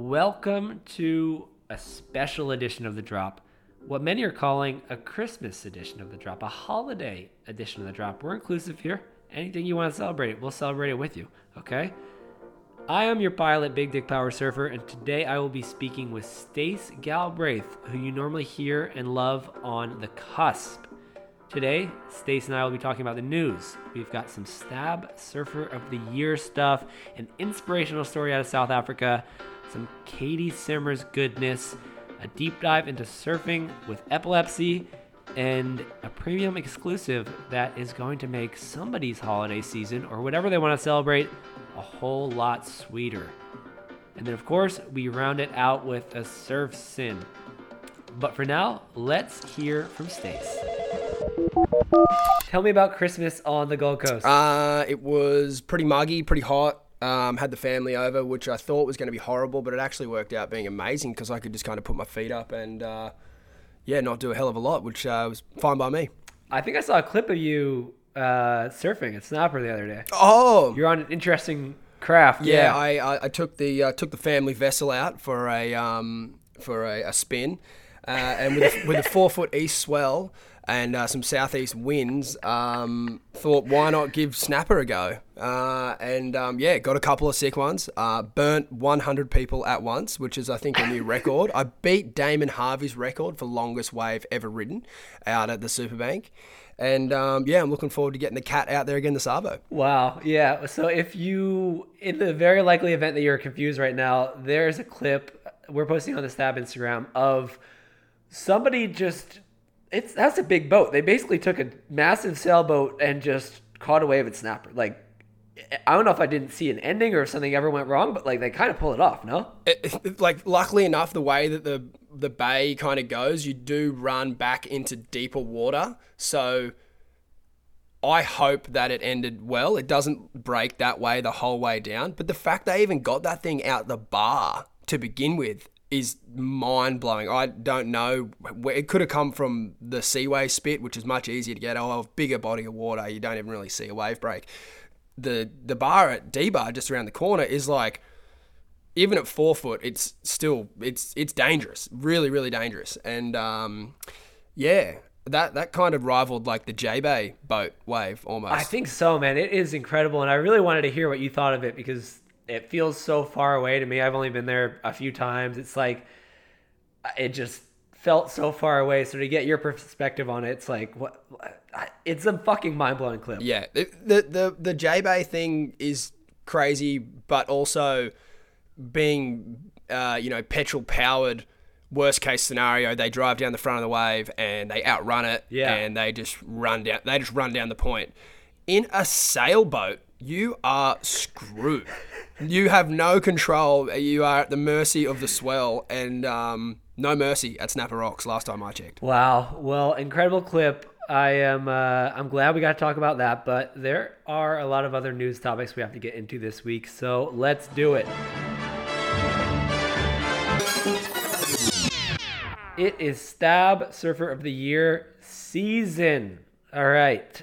Welcome to a special edition of The Drop, what many are calling a Christmas edition of The Drop, a holiday edition of The Drop. We're inclusive here. Anything you want to celebrate, we'll celebrate it with you, okay? I am your pilot, Big Dick Power Surfer, and today I will be speaking with Stace Galbraith, who you normally hear and love on The Cusp. Today, Stace and I will be talking about the news. We've got some Stab Surfer of the Year stuff, an inspirational story out of South Africa, some Katie Simmers goodness, a deep dive into surfing with epilepsy, and a premium exclusive that is going to make somebody's holiday season, or whatever they want to celebrate, a whole lot sweeter. And then, of course, we round it out with a surf sin. But for now, let's hear from Stace. Tell me about Christmas on the Gold Coast. It was pretty muggy, pretty hot. Had the family over, which I thought was going to be horrible, but it actually worked out being amazing because I could just kind of put my feet up and, not do a hell of a lot, which was fine by me. I think I saw a clip of you surfing at Snapper the other day. Oh! You're on an interesting craft. Yeah. I took the family vessel out for a spin, and with a 4-foot east swell and some southeast winds, thought, why not give Snapper a go? Got a couple of sick ones. Burnt 100 people at once, which is, I think, a new record. I beat Damon Harvey's record for longest wave ever ridden out at the Superbank. And, I'm looking forward to getting the cat out there again this Arvo. Wow, yeah. So if you, in the very likely event that you're confused right now, there's a clip we're posting on the Stab Instagram of somebody just... That's a big boat. They basically took a massive sailboat and just caught a wave at Snapper. Like, I don't know if I didn't see an ending or if something ever went wrong, but like they kind of pull it off, no? Luckily enough, the way that the bay kind of goes, you do run back into deeper water. So I hope that it ended well. It doesn't break that way the whole way down. But the fact they even got that thing out the bar to begin with is mind-blowing. I don't know. It could have come from the Seaway Spit, which is much easier to get. Oh, bigger body of water. You don't even really see a wave break. The bar at D Bar, just around the corner, is like, even at 4 foot, it's still, it's dangerous. Really, really dangerous. And, that kind of rivaled like the J Bay boat wave almost. I think so, man. It is incredible. And I really wanted to hear what you thought of it because... it feels so far away to me. I've only been there a few times. It's like, it just felt so far away. So to get your perspective on it, it's like, what? It's a fucking mind-blowing clip. Yeah. The J Bay thing is crazy, but also being, petrol powered, worst case scenario, they drive down the front of the wave and they outrun it. Yeah. And they just run down the point in a sailboat. You are screwed. You have no control. You are at the mercy of the swell and no mercy at Snapper Rocks last time I checked. Wow. Well, incredible clip. I'm glad we got to talk about that, but there are a lot of other news topics we have to get into this week, so let's do it. It is Stab Surfer of the Year season. All right.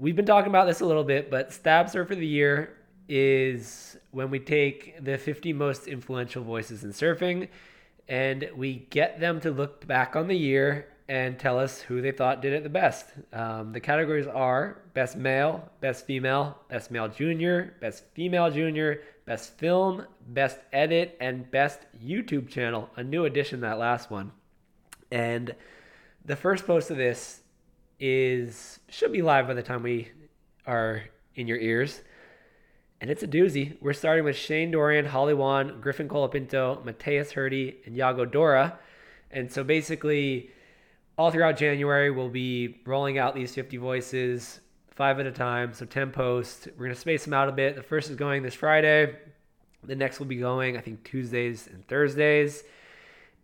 We've been talking about this a little bit, but Stab Surfer of the Year is when we take the 50 most influential voices in surfing and we get them to look back on the year and tell us who they thought did it the best. The categories are Best Male, Best Female, Best Male Junior, Best Female Junior, Best Film, Best Edit, and Best YouTube Channel. A new addition, that last one. And the first post of this should be live by the time we are in your ears. And it's a doozy. We're starting with Shane Dorian, Huey Vaughn, Griffin Colapinto, Mateus Herdy, and Yago Dora. And so basically all throughout January, we'll be rolling out these 50 voices, 5 at a time. So 10 posts. We're going to space them out a bit. The first is going this Friday. The next will be going, I think, Tuesdays and Thursdays.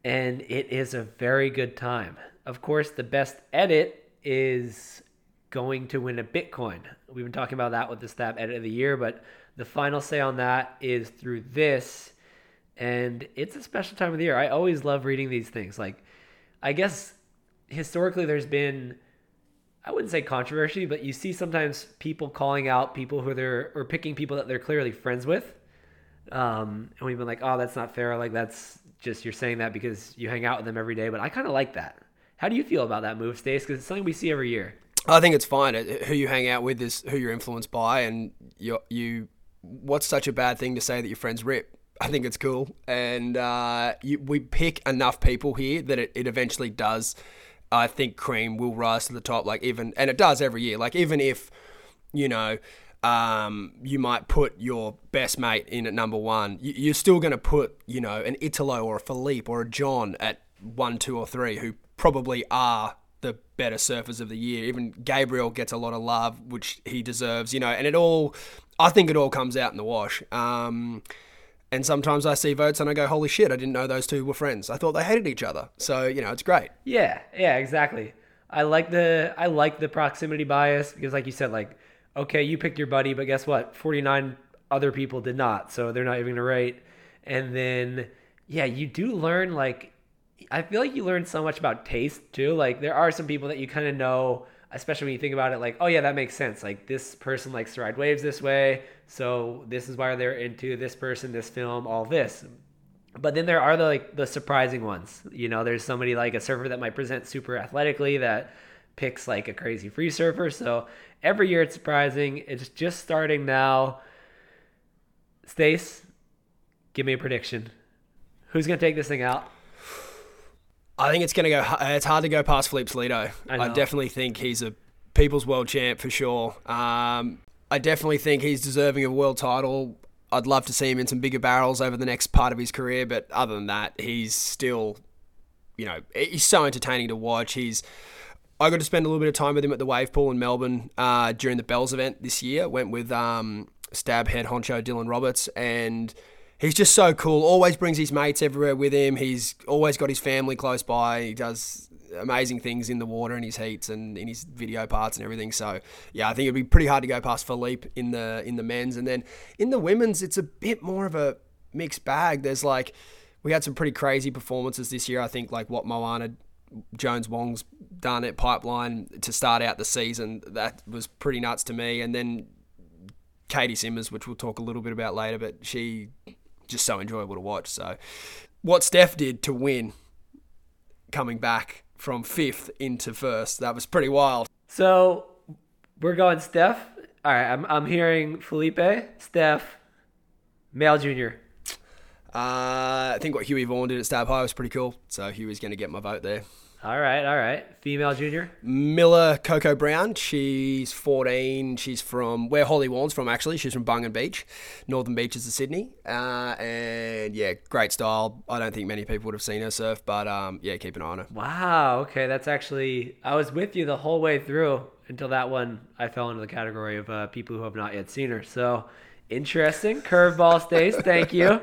And it is a very good time. Of course, the best edit is going to win a Bitcoin. We've been talking about that with the Stab Edit of the Year, but the final say on that is through this, and it's a special time of the year. I always love reading these things. Like, I guess historically there's been, I wouldn't say controversy, but you see sometimes people calling out people who they're, or picking people that they're clearly friends with. And we've been like, oh, that's not fair. Like, that's just, you're saying that because you hang out with them every day. But I kind of like that. How do you feel about that move, Stace? Because it's something we see every year. I think it's fine. Who you hang out with is who you're influenced by. And you what's such a bad thing to say that your friends rip? I think it's cool. And we pick enough people here that it eventually does. I think cream will rise to the top. Like, even, and it does every year. Like, even if, you know, you might put your best mate in at number one, you're still going to put, you know, an Italo or a Filipe or a John at 1, 2, or 3, who probably are the better surfers of the year. Even Gabriel gets a lot of love, which he deserves, you know, and I think it all comes out in the wash. And sometimes I see votes and I go, holy shit, I didn't know those two were friends. I thought they hated each other. So, you know, it's great. Yeah, exactly. I like the proximity bias because, like you said, like, okay, you picked your buddy, but guess what? 49 other people did not, so they're not even going to rate. And then, yeah, you do learn, like, I feel like you learn so much about taste too. Like, there are some people that you kind of know, especially when you think about it, like, oh yeah, that makes sense. Like, this person likes to ride waves this way, so this is why they're into this person, this film, all this. But then there are the surprising ones. You know, there's somebody like a surfer that might present super athletically that picks like a crazy free surfer. So every year it's surprising. It's just starting now. Stace, give me a prediction. Who's going to take this thing out? I think it's hard to go past Filipe Toledo. I definitely think he's a people's world champ for sure. I definitely think he's deserving of a world title. I'd love to see him in some bigger barrels over the next part of his career, but other than that, he's still, you know, he's so entertaining to watch. I got to spend a little bit of time with him at the wave pool in Melbourne during the Bells event this year. Went with Stab head honcho Dylan Roberts, and he's just so cool. Always brings his mates everywhere with him. He's always got his family close by. He does amazing things in the water and his heats and in his video parts and everything. So, yeah, I think it'd be pretty hard to go past Filipe in the men's. And then in the women's, it's a bit more of a mixed bag. There's like, we had some pretty crazy performances this year. I think like what Moana Jones-Wong's done at Pipeline to start out the season, that was pretty nuts to me. And then Katie Simmers, which we'll talk a little bit about later, but she just so enjoyable to watch. So what Steph did to win, coming back from 5th into 1st, that was pretty wild. So we're going Steph. All right, I'm hearing Filipe, Steph, Male Junior. I think what Huey Vaughn did at Stab High was pretty cool. So Huey's going to get my vote there. All right. Female Junior? Miller Coco Brown. She's 14. She's from where Holly Warren's from, actually. She's from Bungan Beach, northern beaches of Sydney. And, yeah, great style. I don't think many people would have seen her surf, but, yeah, keep an eye on her. Wow, okay. That's actually – I was with you the whole way through until that one. I fell into the category of people who have not yet seen her. So, interesting. Curveball stays. Thank you.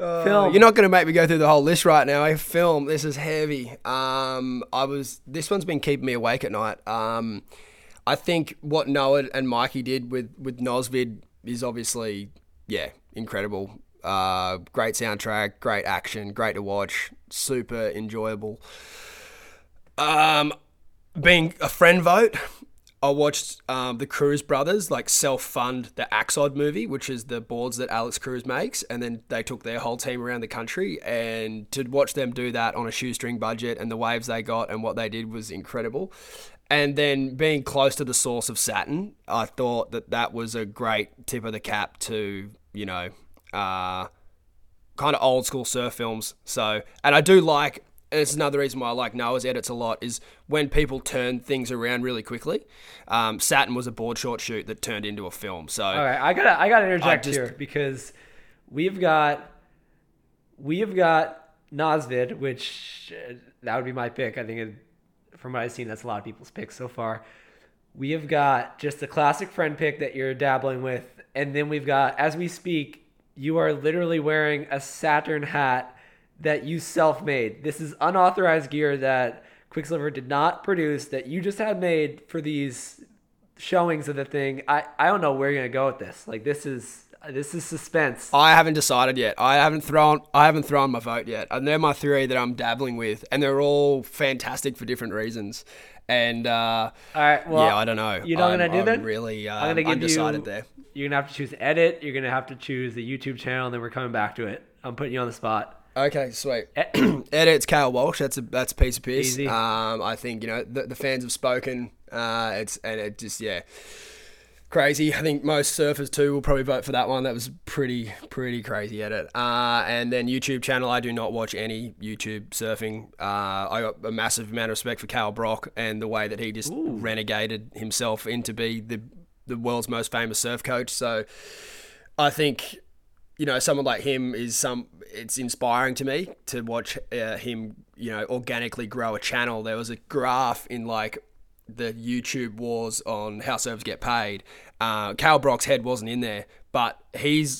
Film. You're not going to make me go through the whole list right now. Film. This is heavy. This one's been keeping me awake at night. I think what Noah and Mikey did with Nosvid is obviously, yeah, incredible. Great soundtrack, great action, great to watch, super enjoyable. Being a friend vote, I watched the Cruz brothers like self-fund the Axod movie, which is the boards that Alex Cruz makes, and then they took their whole team around the country, and to watch them do that on a shoestring budget and the waves they got and what they did was incredible. And then being close to the source of Saturn, I thought that was a great tip of the cap to, you know, kind of old school surf films. So, and I do like, and it's another reason why I like Noah's edits a lot, is when people turn things around really quickly. Saturn was a board short shoot that turned into a film. So, all right, I gotta interject here because we've got Nosvid, which that would be my pick. I think from what I've seen, that's a lot of people's picks so far. We have got just the classic friend pick that you're dabbling with, and then we've got, as we speak, you are literally wearing a Saturn hat that you self-made. This is unauthorized gear that Quicksilver did not produce that you just had made for these showings of the thing. I don't know where you're going to go with this. Like, this is This is suspense. I haven't decided yet. I haven't thrown my vote yet. And they're my three that I'm dabbling with, and they're all fantastic for different reasons. And all right, well, yeah, I don't know. You're not gonna do that. Really, I'm gonna undecided there. You're gonna have to choose edit. You're gonna have to choose the YouTube channel, and then we're coming back to it. I'm putting you on the spot. Okay, sweet. Edit's Cale Walsh. That's a piece of piss. Easy. I think the fans have spoken. Crazy. I think most surfers too will probably vote for that one. That was pretty crazy edit. And then YouTube channel. I do not watch any YouTube surfing. I got a massive amount of respect for Cal Brock and the way that he just renegaded himself into be the world's most famous surf coach. So I think someone like him it's inspiring to me to watch him organically grow a channel. There was a graph in the YouTube wars on how surfers get paid. Cal Brock's head wasn't in there, but he'd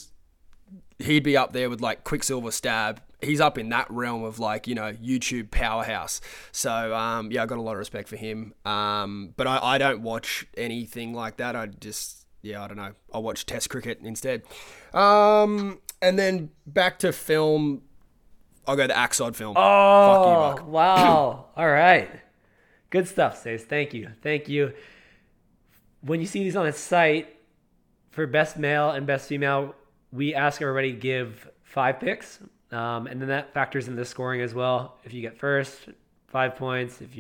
be up there with Quicksilver, Stab. He's up in that realm of YouTube powerhouse. So I got a lot of respect for him. But I don't watch anything like that. I just I don't know. I watch Test cricket instead. And then back to film, I'll go the Axod film. Oh, fuck you, Mark. Wow! All right. Good stuff, Stace. Thank you. When you see these on the site, for best male and best female, we ask everybody to give 5 picks. And then that factors into the scoring as well. If you get first, 5 points. If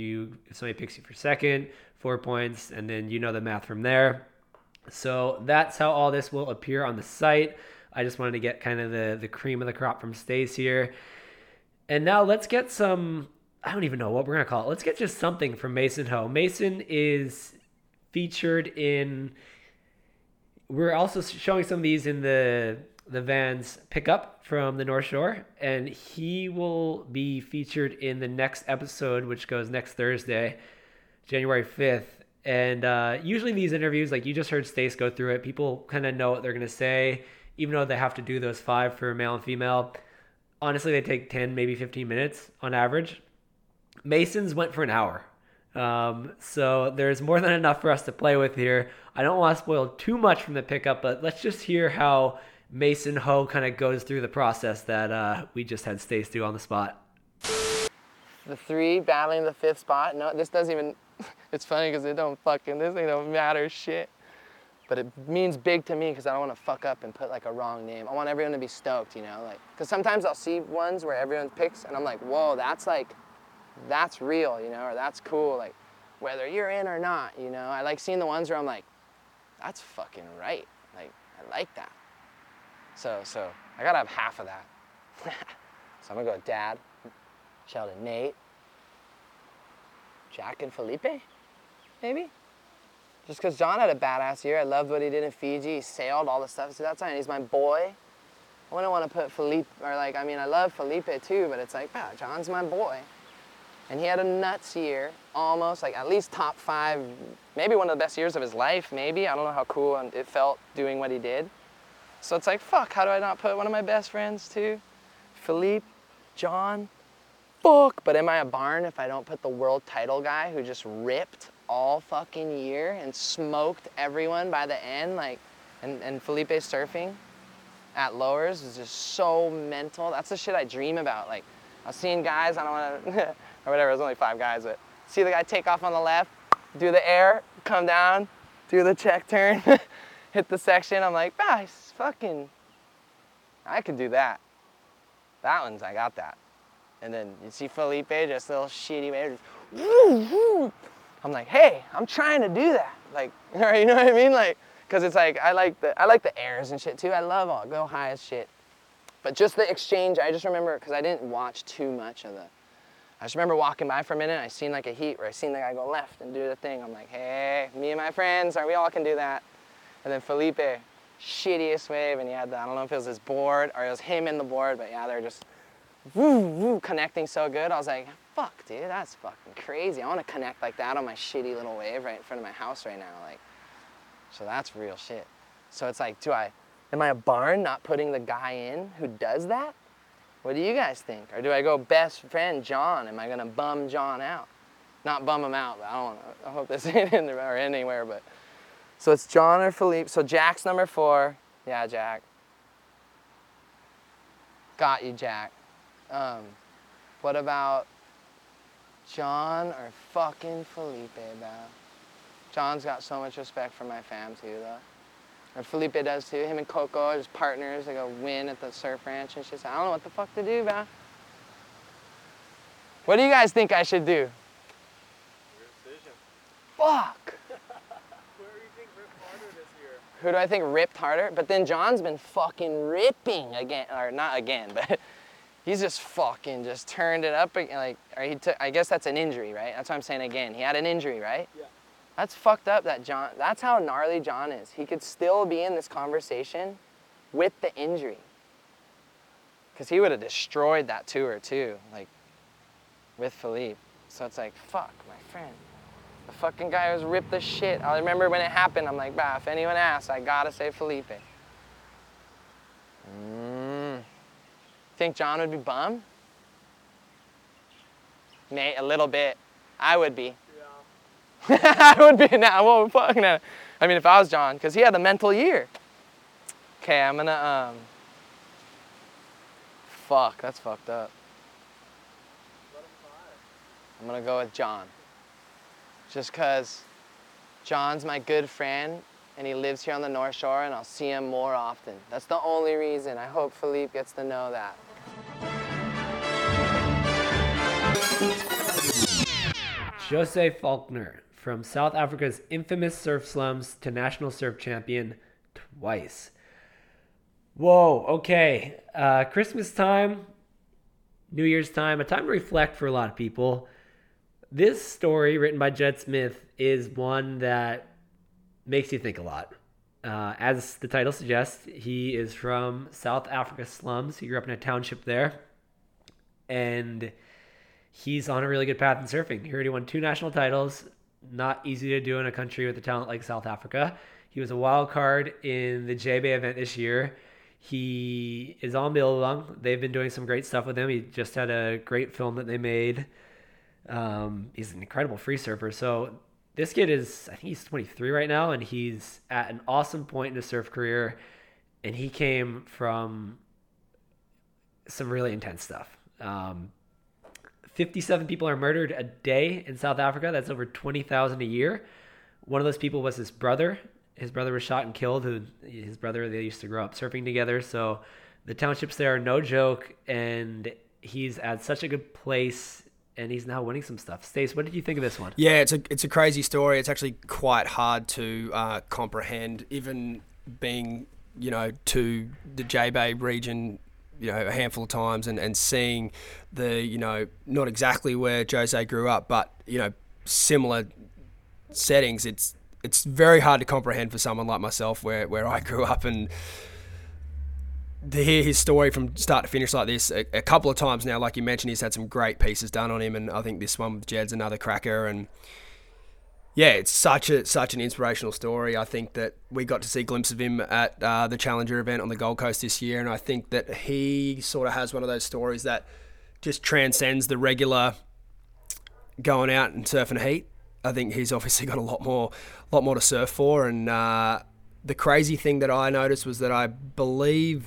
somebody picks you for second, 4 points. And then the math from there. So that's how all this will appear on the site. I just wanted to get kind of the cream of the crop from Stace here. And now let's get some... I don't even know what we're going to call it. Let's get just something from Mason Ho. Mason is featured in... We're also showing some of these in the Vans pickup from the North Shore. And he will be featured in the next episode, which goes next Thursday, January 5th. And usually these interviews, you just heard Stace go through it, people kind of know what they're going to say, even though they have to do those 5 for male and female. Honestly, they take 10, maybe 15 minutes on average. Mason's went for an hour. So there's more than enough for us to play with here. I don't want to spoil too much from the pickup, but let's just hear how Mason Ho kind of goes through the process that we just had Stace do on the spot. The 3 battling the 5th spot. No, this doesn't even... It's funny because this thing don't matter shit. But it means big to me because I don't want to fuck up and put a wrong name. I want everyone to be stoked, Because sometimes I'll see ones where everyone picks and I'm like, whoa, that's real, or that's cool, whether you're in or not, I like seeing the ones where I'm that's fucking right, I like that. So I gotta have half of that. So I'm gonna go Dad, Sheldon, Nate, Jack and Filipe, maybe? Just cause John had a badass year, I loved what he did in Fiji, he sailed, all the stuff, so that's fine, he's my boy. I wouldn't wanna put Filipe, I love Filipe too, but it's wow, John's my boy. And he had a nuts year, almost, at least top 5, maybe one of the best years of his life, maybe. I don't know how cool it felt doing what he did. So it's fuck, how do I not put one of my best friends too? Filipe, John, fuck. But am I a barn if I don't put the world title guy who just ripped all fucking year and smoked everyone by the end? And Filipe surfing at lowers is just so mental. That's the shit I dream about. I've seen guys, I don't want to... or whatever, there's only 5 guys, but see the guy take off on the left, do the air, come down, do the check turn, hit the section, I'm I could do that. That one's, I got that. And then you see Filipe, just a little shitty man, just, woo, woo. I'm hey, I'm trying to do that. You know what I mean? Cause it's I like the airs and shit too. I love all, go high as shit. But just the exchange, I just remember, cause I didn't watch too much of the, I just remember walking by for a minute, I seen a heat where I seen the guy go left and do the thing. I'm hey, me and my friends, we all can do that. And then Filipe, shittiest wave, and he had the, I don't know if it was his board or it was him in the board, but yeah, they're just woo, woo, connecting so good. I was fuck, dude, that's fucking crazy. I want to connect that on my shitty little wave right in front of my house right now. So that's real shit. So it's am I a barn not putting the guy in who does that? What do you guys think? Or do I go best friend John? Am I gonna bum John out? Not bum him out, but I hope this ain't in there or anywhere, but. So it's John or Filipe. So Jack's number 4. Yeah, Jack. Got you, Jack. What about John or fucking Felipe, bro? John's got so much respect for my fam, too, though. And Felipe does, too. Him and Coco are just partners. They go win at the surf ranch and shit. I don't know what the fuck to do, bro. What do you guys think I should do? Your decision. Fuck! Who do you think ripped harder this year? Who do I think ripped harder? But then John's been fucking ripping again. Or not again, but he's just fucking just turned it up. Like, or he took, I guess that's an injury, right? That's what I'm saying again. He had an injury, right? Yeah. That's fucked up that John, that's how gnarly John is. He could still be in this conversation with the injury. Because he would have destroyed that tour too, like with Felipe. So it's like, fuck, my friend. The fucking guy was ripped the shit. I remember when it happened, I'm like, bah, if anyone asks, I gotta say Felipe. Think John would be bummed? Nate, a little bit. I would be. I would be now. Whoa, fuck no. I mean, if I was John, because he had a mental year. Okay, I'm gonna Fuck, that's fucked up. I'm gonna go with John. Just cause John's my good friend, and he lives here on the North Shore, and I'll see him more often. That's the only reason. I hope Felipe gets to know that. Jose Faulkner, from South Africa's infamous surf slums to national surf champion twice. Whoa, okay. Christmas time, New Year's time, a time to reflect for a lot of people. This story written by Jed Smith is one that makes you think a lot. As the title suggests, he is from South Africa slums. He grew up in a township there. And he's on a really good path in surfing. He already won 2 national titles. Not easy to do in a country with a talent like South Africa. He was a wild card in the J Bay event this year. He is on Billabong. They've been doing some great stuff with him. He just had a great film that they made. He's an incredible free surfer. So this kid is, I think he's 23 right now, and he's at an awesome point in his surf career. And he came from some really intense stuff. 57 people are murdered a day in South Africa. That's over 20,000 a year. One of those people was his brother. His brother was shot and killed. His brother, they used to grow up surfing together. So the townships there are no joke. And he's at such a good place. And he's now winning some stuff. Stace, what did you think of this one? Yeah, it's a crazy story. It's actually quite hard to comprehend, even being, you know, to the J Bay region, you know, a handful of times and seeing the, you know, not exactly where Jose grew up, but, you know, similar settings. It's very hard to comprehend for someone like myself where I grew up, and to hear his story from start to finish like this a couple of times now, like you mentioned, he's had some great pieces done on him. And I think this one with Jed's another cracker, and yeah, it's such an inspirational story. I think that we got to see a glimpse of him at the Challenger event on the Gold Coast this year, and I think that he sort of has one of those stories that just transcends the regular going out and surfing heat. I think he's obviously got a lot more to surf for, and the crazy thing that I noticed was that I believe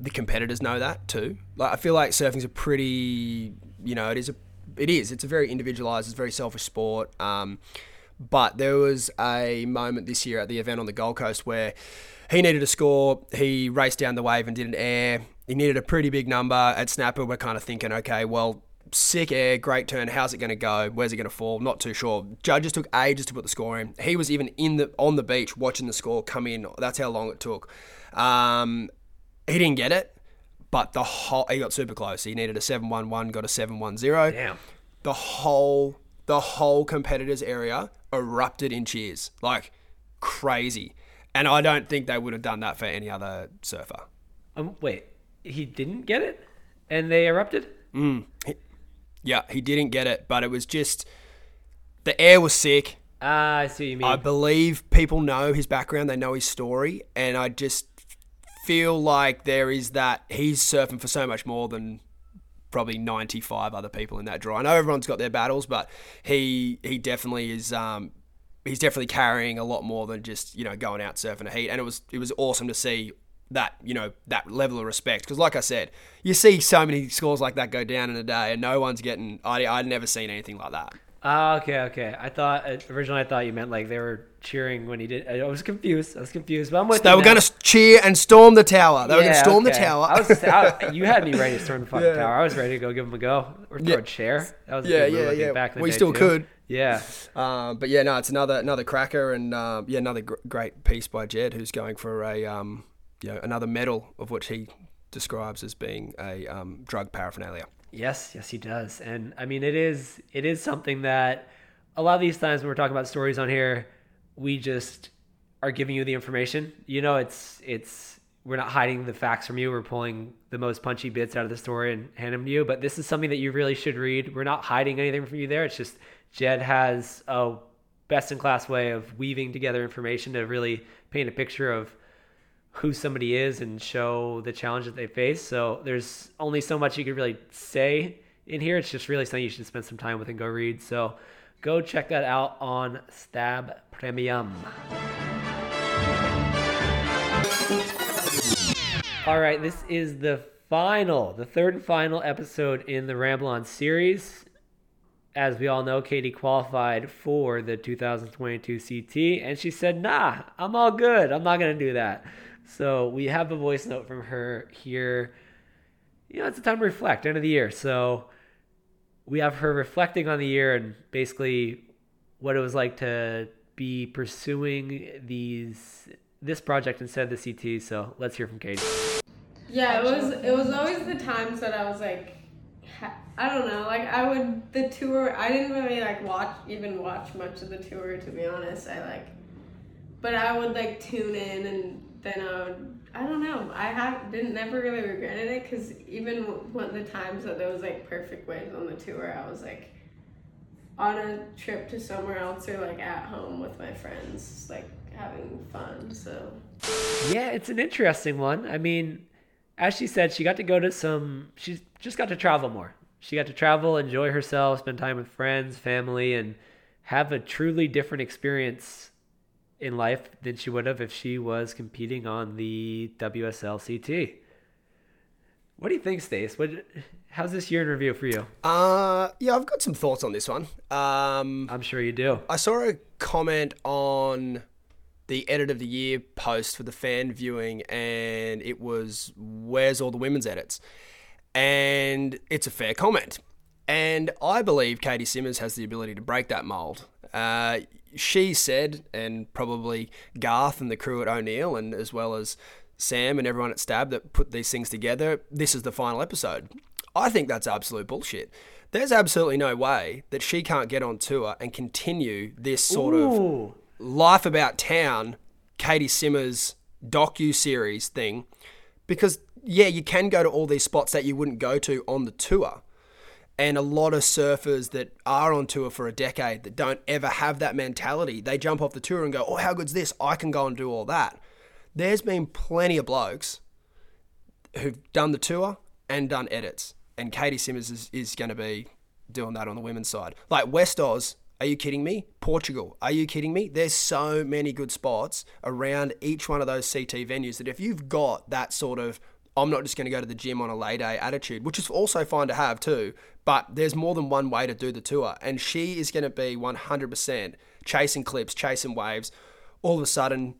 the competitors know that too. Like, I feel like surfing's a pretty, you know, it is. It's a very individualized, it's a very selfish sport. But there was a moment this year at the event on the Gold Coast where he needed a score. He raced down the wave and did an air. He needed a pretty big number. At Snapper, we're kind of thinking, okay, well, sick air, great turn. How's it going to go? Where's it going to fall? Not too sure. Judges took ages to put the score in. He was even on the beach watching the score come in. That's how long it took. He didn't get it, but he got super close. He needed a 7-1-1, got a 7-1-0. Damn. The whole competitors area erupted in cheers, like crazy, and I don't think they would have done that for any other surfer. Wait, he didn't get it, and they erupted. Yeah, he didn't get it, but it was just the air was sick. I see what you mean. I believe people know his background, they know his story, and I just feel like there is that he's surfing for so much more than probably 95 other people in that draw. I know everyone's got their battles, but he definitely is. He's definitely carrying a lot more than just, you know, going out surfing a heat. And it was awesome to see that, you know, that level of respect. Because like I said, you see so many scores like that go down in a day and no one's getting, I'd never seen anything like that. Okay. I thought you meant like they were cheering when he did. I was confused, but I'm with you. They were going to cheer and storm the tower. They were going to storm the tower. You had me ready to storm the fucking tower. I was ready to go give them a go or throw a chair. That was a good move. Back in the day still too. Could. Yeah. But yeah, no, it's another cracker and another great piece by Jed, who's going for a another medal, of which he describes as being a drug paraphernalia. Yes, he does. And I mean, it is something that a lot of these times when we're talking about stories on here, we just are giving you the information. You know, it's we're not hiding the facts from you. We're pulling the most punchy bits out of the story and hand them to you. But this is something that you really should read. We're not hiding anything from you there. It's just Jed has a best-in-class way of weaving together information to really paint a picture of who somebody is and show the challenge that they face. So there's only so much you could really say in here. It's just really something you should spend some time with and go read. So go check that out on Stab Premium. All right, this is the third and final episode in the Ramble On series. As we all know, Katie qualified for the 2022 CT, and she said, nah, I'm all good. I'm not going to do that. So we have a voice note from her here. You know, it's a time to reflect, end of the year. So we have her reflecting on the year and basically what it was like to be pursuing this project instead of the CT. So let's hear from Katie. Yeah, it was always the times that I was like, I don't know, like I didn't really like watch much of the tour, to be honest. But I would like tune in and then I never really regretted it, because even one of the times that there was like perfect waves on the tour, I was like on a trip to somewhere else or like at home with my friends, like having fun, so. Yeah, it's an interesting one. I mean, as she said, she just got to travel more. She got to travel, enjoy herself, spend time with friends, family, and have a truly different experience in life than she would have if she was competing on the WSL CT. What do you think, Stace? How's this year in review for you? Yeah, I've got some thoughts on this one. I'm sure you do. I saw a comment on the edit of the year post for the fan viewing, and it was, where's all the women's edits? And it's a fair comment. And I believe Katie Simmers has the ability to break that mold. She said, and probably Garth and the crew at O'Neill, and as well as Sam and everyone at Stab that put these things together, this is the final episode. I think that's absolute bullshit. There's absolutely no way that she can't get on tour and continue this sort of Life About Town, Katie Simmers docu-series thing, because you can go to all these spots that you wouldn't go to on the tour, and a lot of surfers that are on tour for a decade that don't ever have that mentality, they jump off the tour and go, oh, how good's this? I can go and do all that. There's been plenty of blokes who've done the tour and done edits, and Katie Simmers is going to be doing that on the women's side. Like West Oz, are you kidding me? Portugal, are you kidding me? There's so many good spots around each one of those CT venues that if you've got that sort of, I'm not just going to go to the gym on a lay day attitude, which is also fine to have too, but there's more than one way to do the tour. And she is going to be 100% chasing clips, chasing waves. All of a sudden,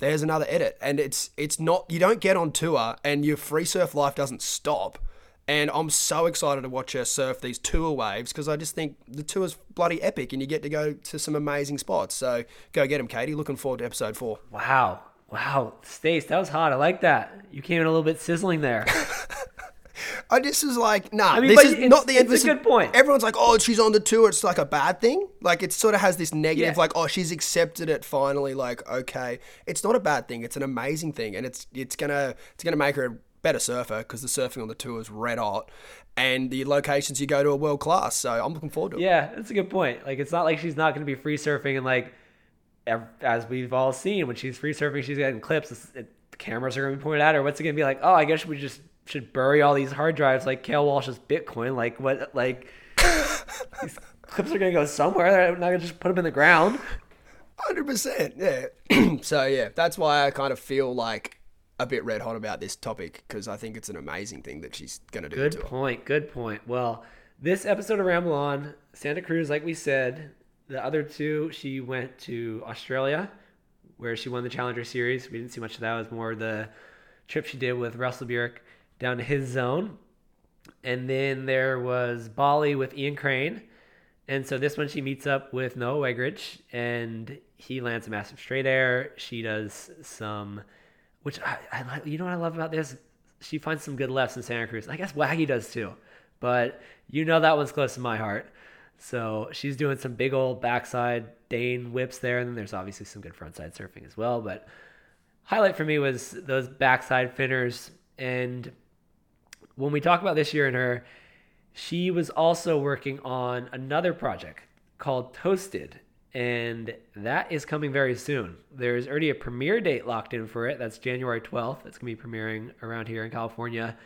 there's another edit. And it's not, you don't get on tour and your free surf life doesn't stop. And I'm so excited to watch her surf these tour waves, because I just think the tour's bloody epic and you get to go to some amazing spots. So go get them, Katie. Looking forward to episode 4. Wow. Stace, that was hot. I like that. You came in a little bit sizzling there. I just was like, nah, I mean, this is not the end. It's a good point. Everyone's like, oh, she's on the tour. It's like a bad thing. Like it sort of has this negative, like, oh, she's accepted it finally. Like, okay. It's not a bad thing. It's an amazing thing. And it's going to make her better surfer, because the surfing on the tour is red hot and the locations you go to are world class. So I'm looking forward to it. Yeah, that's a good point. Like, it's not like she's not going to be free surfing, and like, as we've all seen, when she's free surfing, she's getting clips. The cameras are going to be pointed at her. What's it going to be like? Oh, I guess we just should bury all these hard drives like Kale Walsh's Bitcoin. Like, what? Like, these clips are going to go somewhere. They're not going to just put them in the ground. 100%. Yeah. So, yeah, that's why I kind of feel like a bit red hot about this topic because I think it's an amazing thing that she's going to do. Good point. Good point. Well, this episode of Ramble On, Santa Cruz, like we said, the other two, she went to Australia where she won the Challenger Series. We didn't see much of that. It was more the trip she did with Russell Burek down to his zone. And then there was Bali with Ian Crane. And so this one, she meets up with Noah Wegerich, and he lands a massive straight air. She does some, which I you know what I love about this? She finds some good lefts in Santa Cruz. I guess Waggy does too, but you know that one's close to my heart. So she's doing some big old backside Dane whips there, and then there's obviously some good frontside surfing as well. But highlight for me was those backside finners. And when we talk about this year in her, she was also working on another project called Toasted, and that is coming very soon. There's already a premiere date locked in for it. That's January 12th. It's going to be premiering around here in California,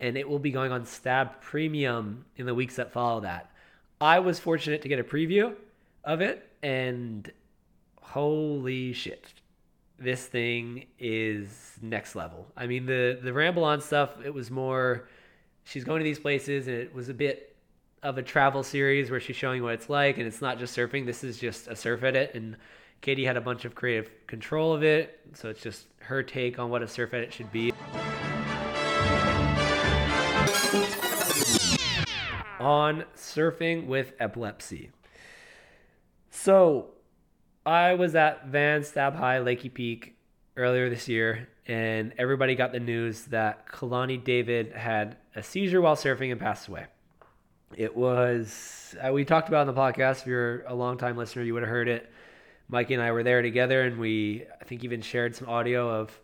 and it will be going on Stab Premium in the weeks that follow that. I was fortunate to get a preview of it, and holy shit, this thing is next level. I mean, the Ramble On stuff, it was more... she's going to these places, and it was a bit of a travel series where she's showing what it's like, and it's not just surfing. This is just a surf edit, and Katie had a bunch of creative control of it, so it's just her take on what a surf edit should be. On surfing with epilepsy. So I was at Van Stab High Lakey Peak earlier this year, and everybody got the news that Kalani David had a seizure while surfing and passed away. It was, we talked about it on the podcast. If you're a longtime listener, you would have heard it. Mikey and I were there together, and we, I think, even shared some audio of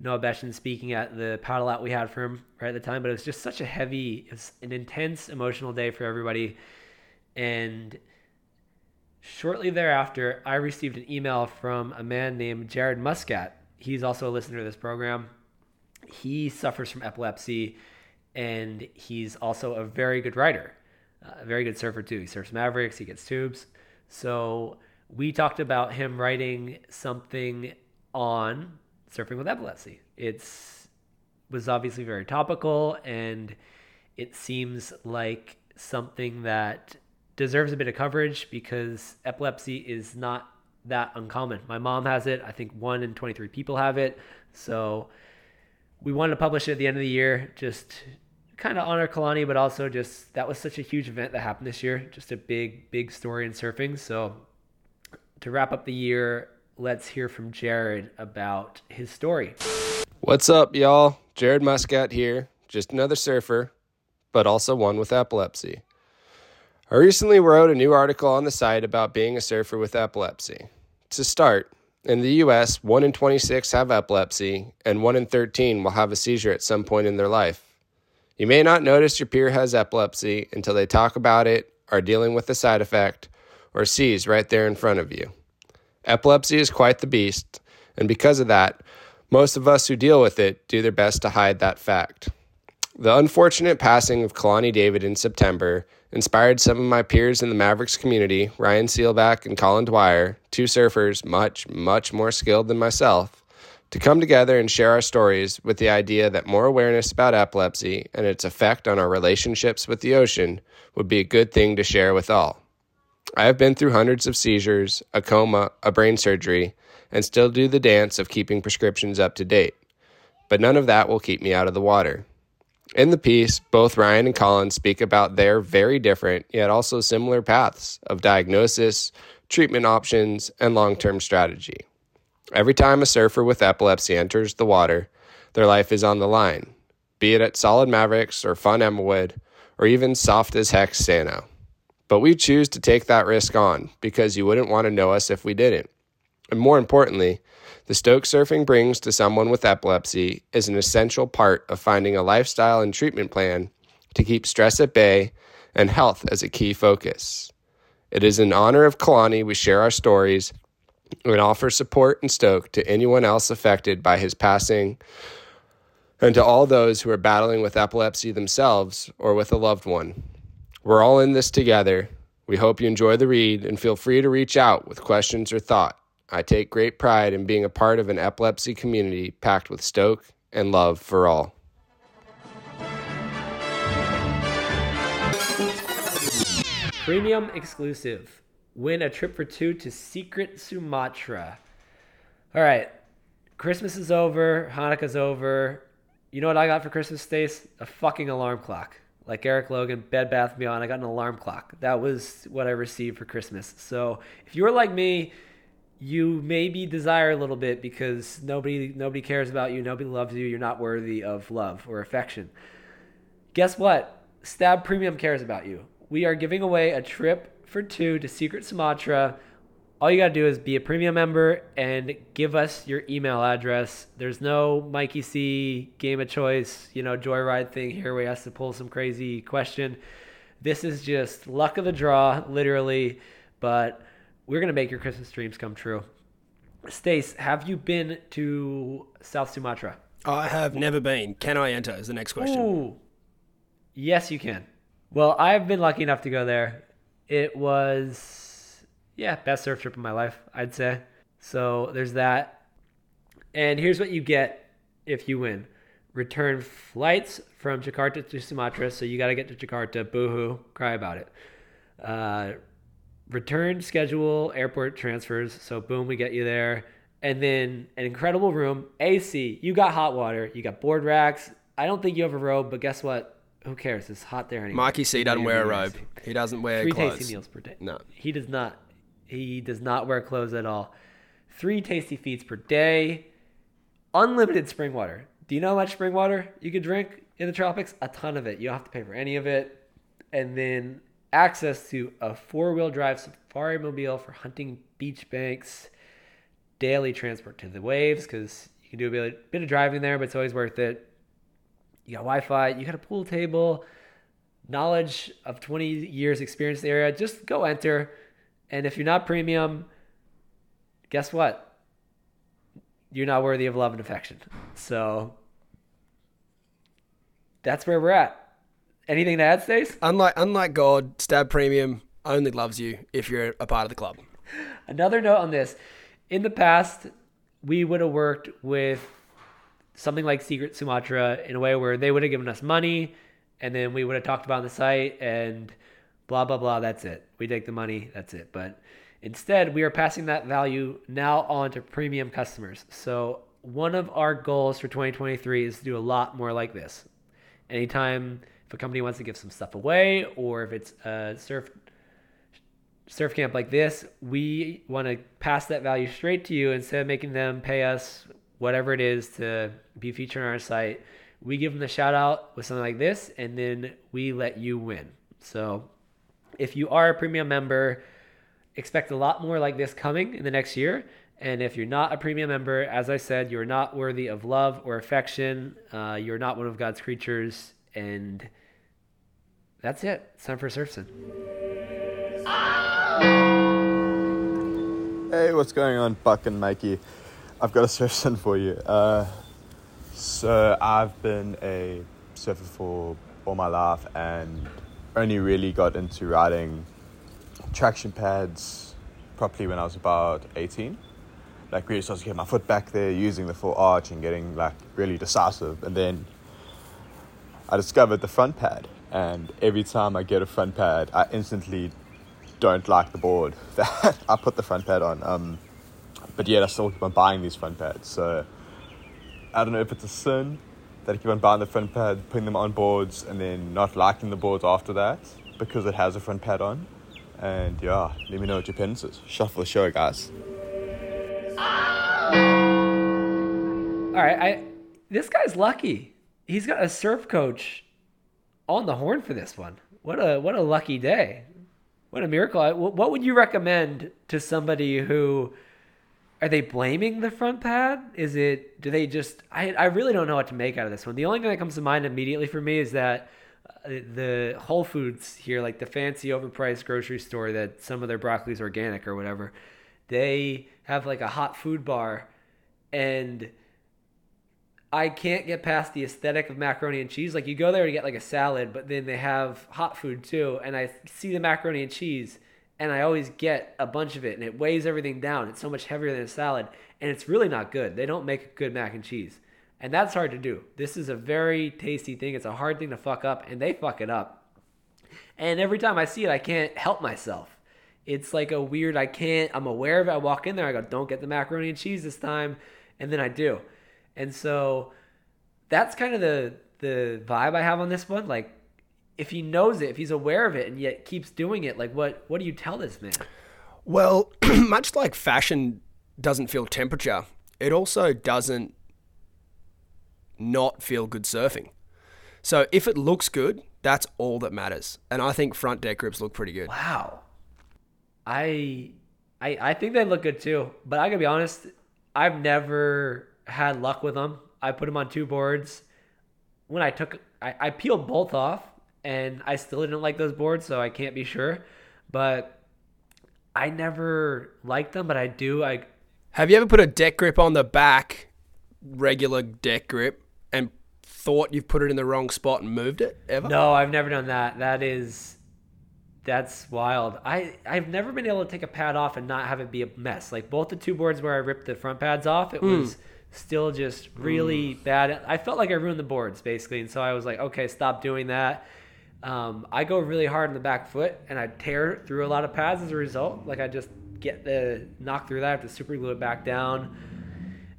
Noah Beshin speaking at the paddle out we had for him right at the time. But it was just such a heavy, it was an intense emotional day for everybody. And shortly thereafter, I received an email from a man named Jared Muscat. He's also a listener to this program. He suffers from epilepsy, and he's also a very good rider, a very good surfer too. He surfs Mavericks, he gets tubes. So we talked about him writing something on surfing with epilepsy. It was obviously very topical, and it seems like something that deserves a bit of coverage because epilepsy is not that uncommon. My mom has it. I think 1 in 23 people have it. So we wanted to publish it at the end of the year, just kind of honor Kalani, but also just that was such a huge event that happened this year. Just a big, big story in surfing. So to wrap up the year, let's hear from Jared about his story. What's up, y'all? Jared Muscat here. Just another surfer, but also one with epilepsy. I recently wrote a new article on the site about being a surfer with epilepsy. To start, in the U.S., 1 in 26 have epilepsy, and 1 in 13 will have a seizure at some point in their life. You may not notice your peer has epilepsy until they talk about it, are dealing with the side effect, or seize right there in front of you. Epilepsy is quite the beast, and because of that, most of us who deal with it do their best to hide that fact. The unfortunate passing of Kalani David in September inspired some of my peers in the Mavericks community, Ryan Sealback and Colin Dwyer, two surfers much, much more skilled than myself, to come together and share our stories with the idea that more awareness about epilepsy and its effect on our relationships with the ocean would be a good thing to share with all. I have been through hundreds of seizures, a coma, a brain surgery, and still do the dance of keeping prescriptions up to date. But none of that will keep me out of the water. In the piece, both Ryan and Colin speak about their very different, yet also similar paths of diagnosis, treatment options, and long-term strategy. Every time a surfer with epilepsy enters the water, their life is on the line, be it at Solid Mavericks or Fun Emmawood, or even Soft as Heck Sano. But we choose to take that risk on, because you wouldn't want to know us if we didn't. And more importantly, the stoke surfing brings to someone with epilepsy is an essential part of finding a lifestyle and treatment plan to keep stress at bay and health as a key focus. It is in honor of Kalani we share our stories and offer support and stoke to anyone else affected by his passing and to all those who are battling with epilepsy themselves or with a loved one. We're all in this together. We hope you enjoy the read and feel free to reach out with questions or thought. I take great pride in being a part of an epilepsy community packed with stoke and love for all. Premium exclusive. Win a trip for two to Secret Sumatra. All right. Christmas is over. Hanukkah's over. You know what I got for Christmas, Stace? A fucking alarm clock. Like Eric Logan, Bed Bath & Beyond, I got an alarm clock. That was what I received for Christmas. So if you're like me, you maybe desire a little bit because nobody cares about you. Nobody loves you. You're not worthy of love or affection. Guess what? Stab Premium cares about you. We are giving away a trip for two to Secret Sumatra. All you got to do is be a premium member and give us your email address. There's no Mikey C, Game of Choice, joyride thing here where he has to pull some crazy question. This is just luck of the draw, literally, but we're going to make your Christmas dreams come true. Stace, have you been to South Sumatra? I have never been. Can I enter is the next question. Ooh. Yes, you can. Well, I've been lucky enough to go there. It was... yeah, best surf trip of my life, I'd say. So there's that. And here's what you get if you win. Return flights from Jakarta to Sumatra. So you got to get to Jakarta. Boohoo. Cry about it. Return schedule, airport transfers. So boom, we get you there. And then an incredible room. AC. You got hot water. You got board racks. I don't think you have a robe, but guess what? Who cares? It's hot there anyway. Mikey C doesn't wear a robe. He doesn't wear clothes. 3 tasty meals per day. No. He does not. He does not wear clothes at all. 3 tasty feeds per day. Unlimited spring water. Do you know how much spring water you can drink in the tropics? A ton of it. You don't have to pay for any of it. And then access to a 4-wheel drive safari mobile for hunting beach banks. Daily transport to the waves because you can do a bit of driving there, but it's always worth it. You got Wi-Fi, you got a pool table, knowledge of 20 years experience in the area. Just go enter. And if you're not premium, guess what? You're not worthy of love and affection. So that's where we're at. Anything to add, Stace? Unlike God, Stab Premium only loves you if you're a part of the club. Another note on this. In the past, we would have worked with something like Secret Sumatra in a way where they would have given us money and then we would have talked about the site and blah, blah, blah. That's it. We take the money. That's it. But instead, we are passing that value now on to premium customers. So one of our goals for 2023 is to do a lot more like this. Anytime if a company wants to give some stuff away or if it's a surf camp like this, we want to pass that value straight to you instead of making them pay us whatever it is to be featured on our site. We give them the shout out with something like this, and then we let you win. So if you are a premium member, expect a lot more like this coming in the next year. And if you're not a premium member, as I said, you're not worthy of love or affection. You're not one of God's creatures. And that's it. It's time for Surfson. Hey, what's going on, Buck and Mikey? I've got a surf sin for you. So I've been a surfer for all my life and only really got into riding traction pads properly when I was about 18. Like really started to get my foot back there, using the full arch and getting like really decisive. And then I discovered the front pad. And every time I get a front pad, I instantly don't like the board that I put the front pad on. But yet I still keep on buying these front pads. So I don't know if it's a sin that I keep on buying the front pad, putting them on boards, and then not liking the boards after that because it has a front pad on. And yeah, let me know what your penance is. Shuffle the show, guys. All right, this guy's lucky. He's got a surf coach on the horn for this one. What a lucky day. What a miracle. What would you recommend to somebody who... are they blaming the front pad? Is it, do they just, I really don't know what to make out of this one. The only thing that comes to mind immediately for me is that the Whole Foods here, like the fancy overpriced grocery store that some of their broccoli is organic or whatever, they have like a hot food bar and I can't get past the aesthetic of macaroni and cheese. Like you go there to get like a salad, but then they have hot food too. And I see the macaroni and cheese and I always get a bunch of it, and it weighs everything down. It's so much heavier than a salad, and it's really not good. They don't make good mac and cheese, and that's hard to do. This is a very tasty thing. It's a hard thing to fuck up, and they fuck it up. And every time I see it, I can't help myself. It's like a weird, I'm aware of it. I walk in there, I go, don't get the macaroni and cheese this time, and then I do. And so that's kind of the vibe I have on this one. Like, if he knows it, if he's aware of it and yet keeps doing it, like what do you tell this man? Well, much like fashion doesn't feel temperature, it also doesn't not feel good surfing. So if it looks good, that's all that matters. And I think front deck grips look pretty good. Wow. I think they look good too, but I gotta be honest, I've never had luck with them. I put them on two boards. When I peeled both off, and I still didn't like those boards, so I can't be sure. But I never liked them, but I do. Have you ever put a deck grip on the back, regular deck grip, and thought you've put it in the wrong spot and moved it ever? No, I've never done that. That's wild. I've never been able to take a pad off and not have it be a mess. Like both the two boards where I ripped the front pads off, it was still just really bad. I felt like I ruined the boards basically. And so I was like, okay, stop doing that. I go really hard on the back foot and I tear through a lot of pads as a result. Like I just get the knock through that. I have to super glue it back down.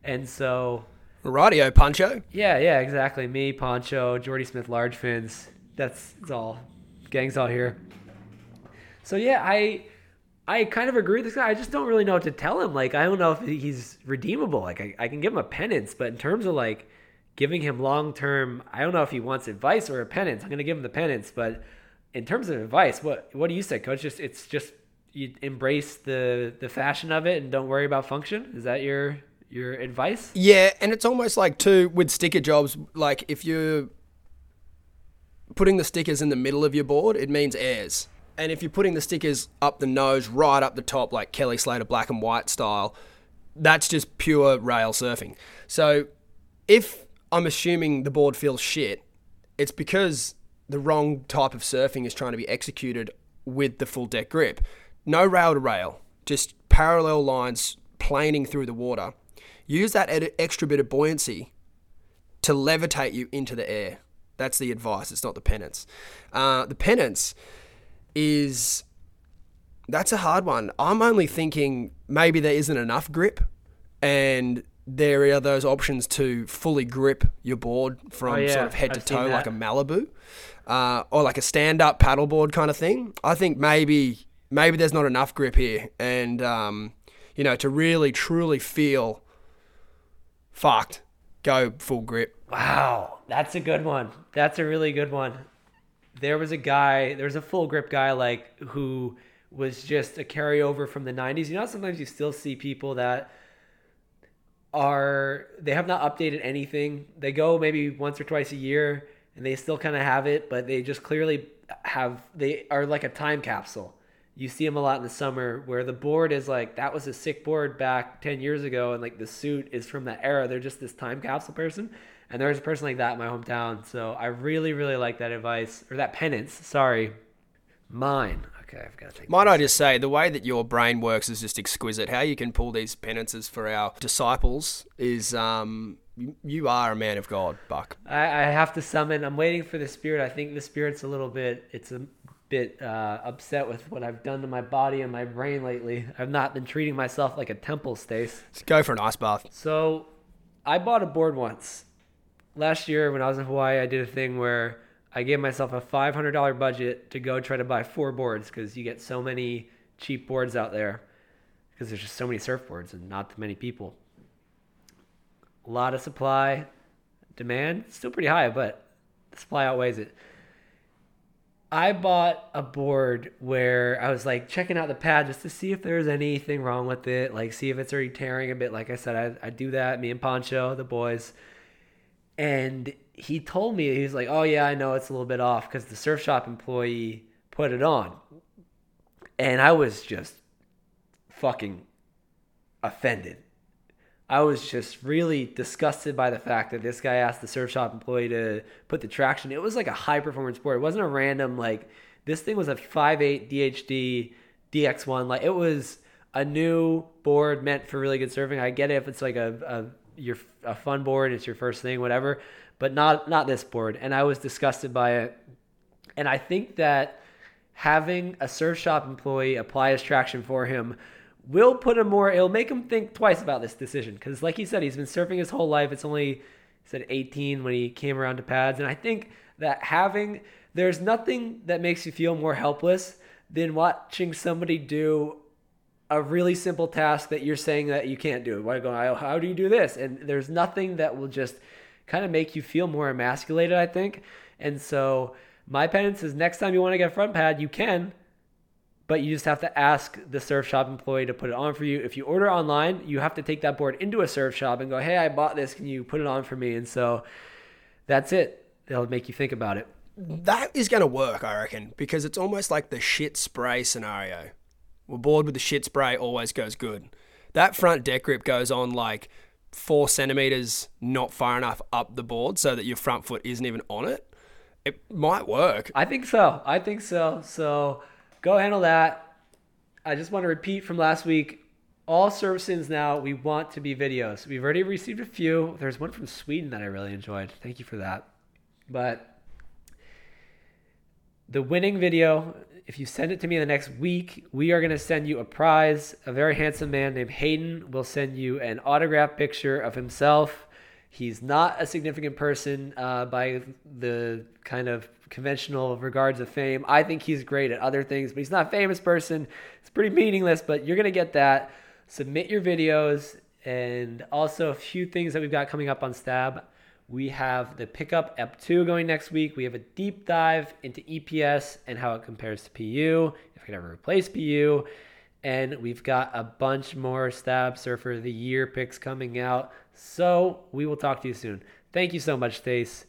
And so. Radio Pancho. Yeah, exactly. Me, Pancho, Jordy Smith, large fins. It's all gang's all here. So yeah, I kind of agree with this guy. I just don't really know what to tell him. Like, I don't know if he's redeemable. Like, I can give him a penance, but in terms of like giving him long-term, I don't know if he wants advice or a penance. I'm going to give him the penance, but in terms of advice, what do you say, Coach? It's just you embrace the fashion of it and don't worry about function. Is that your advice? Yeah, and it's almost like too with sticker jobs, like if you're putting the stickers in the middle of your board, it means airs. And if you're putting the stickers up the nose, right up the top, like Kelly Slater black and white style, that's just pure rail surfing. So if I'm assuming the board feels shit, it's because the wrong type of surfing is trying to be executed with the full deck grip. No rail to rail, just parallel lines planing through the water. Use that extra bit of buoyancy to levitate you into the air. That's the advice. It's not the penance. The penance... that's a hard one. I'm only thinking maybe there isn't enough grip and there are those options to fully grip your board from sort of head to toe like a Malibu or like a stand-up paddleboard kind of thing. I think maybe there's not enough grip here and, to really truly feel fucked, go full grip. Wow, that's a good one. That's a really good one. There was a full grip guy like who was just a carryover from the 90s. You know, sometimes you still see people that they have not updated anything. They go maybe once or twice a year and they still kind of have it, but they just clearly they are like a time capsule. You see them a lot in the summer where the board is like, that was a sick board back 10 years ago. And like the suit is from that era. They're just this time capsule person. And there was a person like that in my hometown. So I really, really like that advice, or that penance, sorry. Mine. Okay, I've got to take mine. I just say, the way that your brain works is just exquisite. How you can pull these penances for our disciples is, you are a man of God, Buck. I have to summon. I'm waiting for the spirit. I think the spirit's a bit upset with what I've done to my body and my brain lately. I've not been treating myself like a temple, Stace. Let's go for an ice bath. So I bought a board once. Last year when I was in Hawaii, I did a thing where I gave myself a $500 budget to go try to buy 4 boards because you get so many cheap boards out there because there's just so many surfboards and not that many people. A lot of supply, demand, still pretty high, but the supply outweighs it. I bought a board where I was like checking out the pad just to see if there's anything wrong with it, like see if it's already tearing a bit. Like I said, I do that, me and Pancho, the boys. And he told me, he was like, oh yeah, I know it's a little bit off because the surf shop employee put it on. And I was just fucking offended. I was just really disgusted by the fact that this guy asked the surf shop employee to put the traction. It was like a high performance board. It wasn't a random, like, this thing was a 5.8 DHD DX1. Like, it was a new board meant for really good surfing. I get it if it's like a fun board, it's your first thing, whatever, but not this board. And I was disgusted by it. And I think that having a surf shop employee apply his traction for him will put him more, it'll make him think twice about this decision. Because like he said, he's been surfing his whole life. It's only, he said 18 when he came around to pads. And I think that there's nothing that makes you feel more helpless than watching somebody do a really simple task that you're saying that you can't do. Why go, how do you do this? And there's nothing that will just kind of make you feel more emasculated, I think. And so my penance is, next time you want to get a front pad, you can, but you just have to ask the surf shop employee to put it on for you. If you order online, you have to take that board into a surf shop and go, hey, I bought this, can you put it on for me? And so that's it. They'll make you think about it. That is going to work, I reckon, because it's almost like the shit spray scenario. We're bored with the shit spray, always goes good. That front deck grip goes on like 4 centimeters, not far enough up the board so that your front foot isn't even on it. It might work. I think so. So go handle that. I just want to repeat from last week. All surf sins now, we want to be videos. We've already received a few. There's one from Sweden that I really enjoyed. Thank you for that. But the winning video, if you send it to me in the next week, we are going to send you a prize. A very handsome man named Hayden will send you an autographed picture of himself. He's not a significant person by the kind of conventional regards of fame. I think he's great at other things, but he's not a famous person. It's pretty meaningless, but you're going to get that. Submit your videos. And also a few things that we've got coming up on Stab. We have the pickup EP2 going next week. We have a deep dive into EPS and how it compares to PU, if I could ever replace PU. And we've got a bunch more Stab Surfer of the Year picks coming out. So we will talk to you soon. Thank you so much, Stace.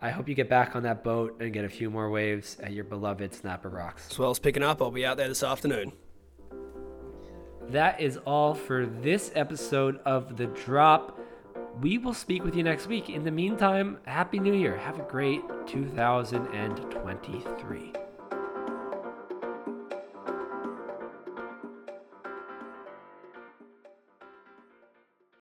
I hope you get back on that boat and get a few more waves at your beloved Snapper Rocks. Swell's picking up. I'll be out there this afternoon. That is all for this episode of The Drop. We will speak with you next week. In the meantime, Happy New Year. Have a great 2023.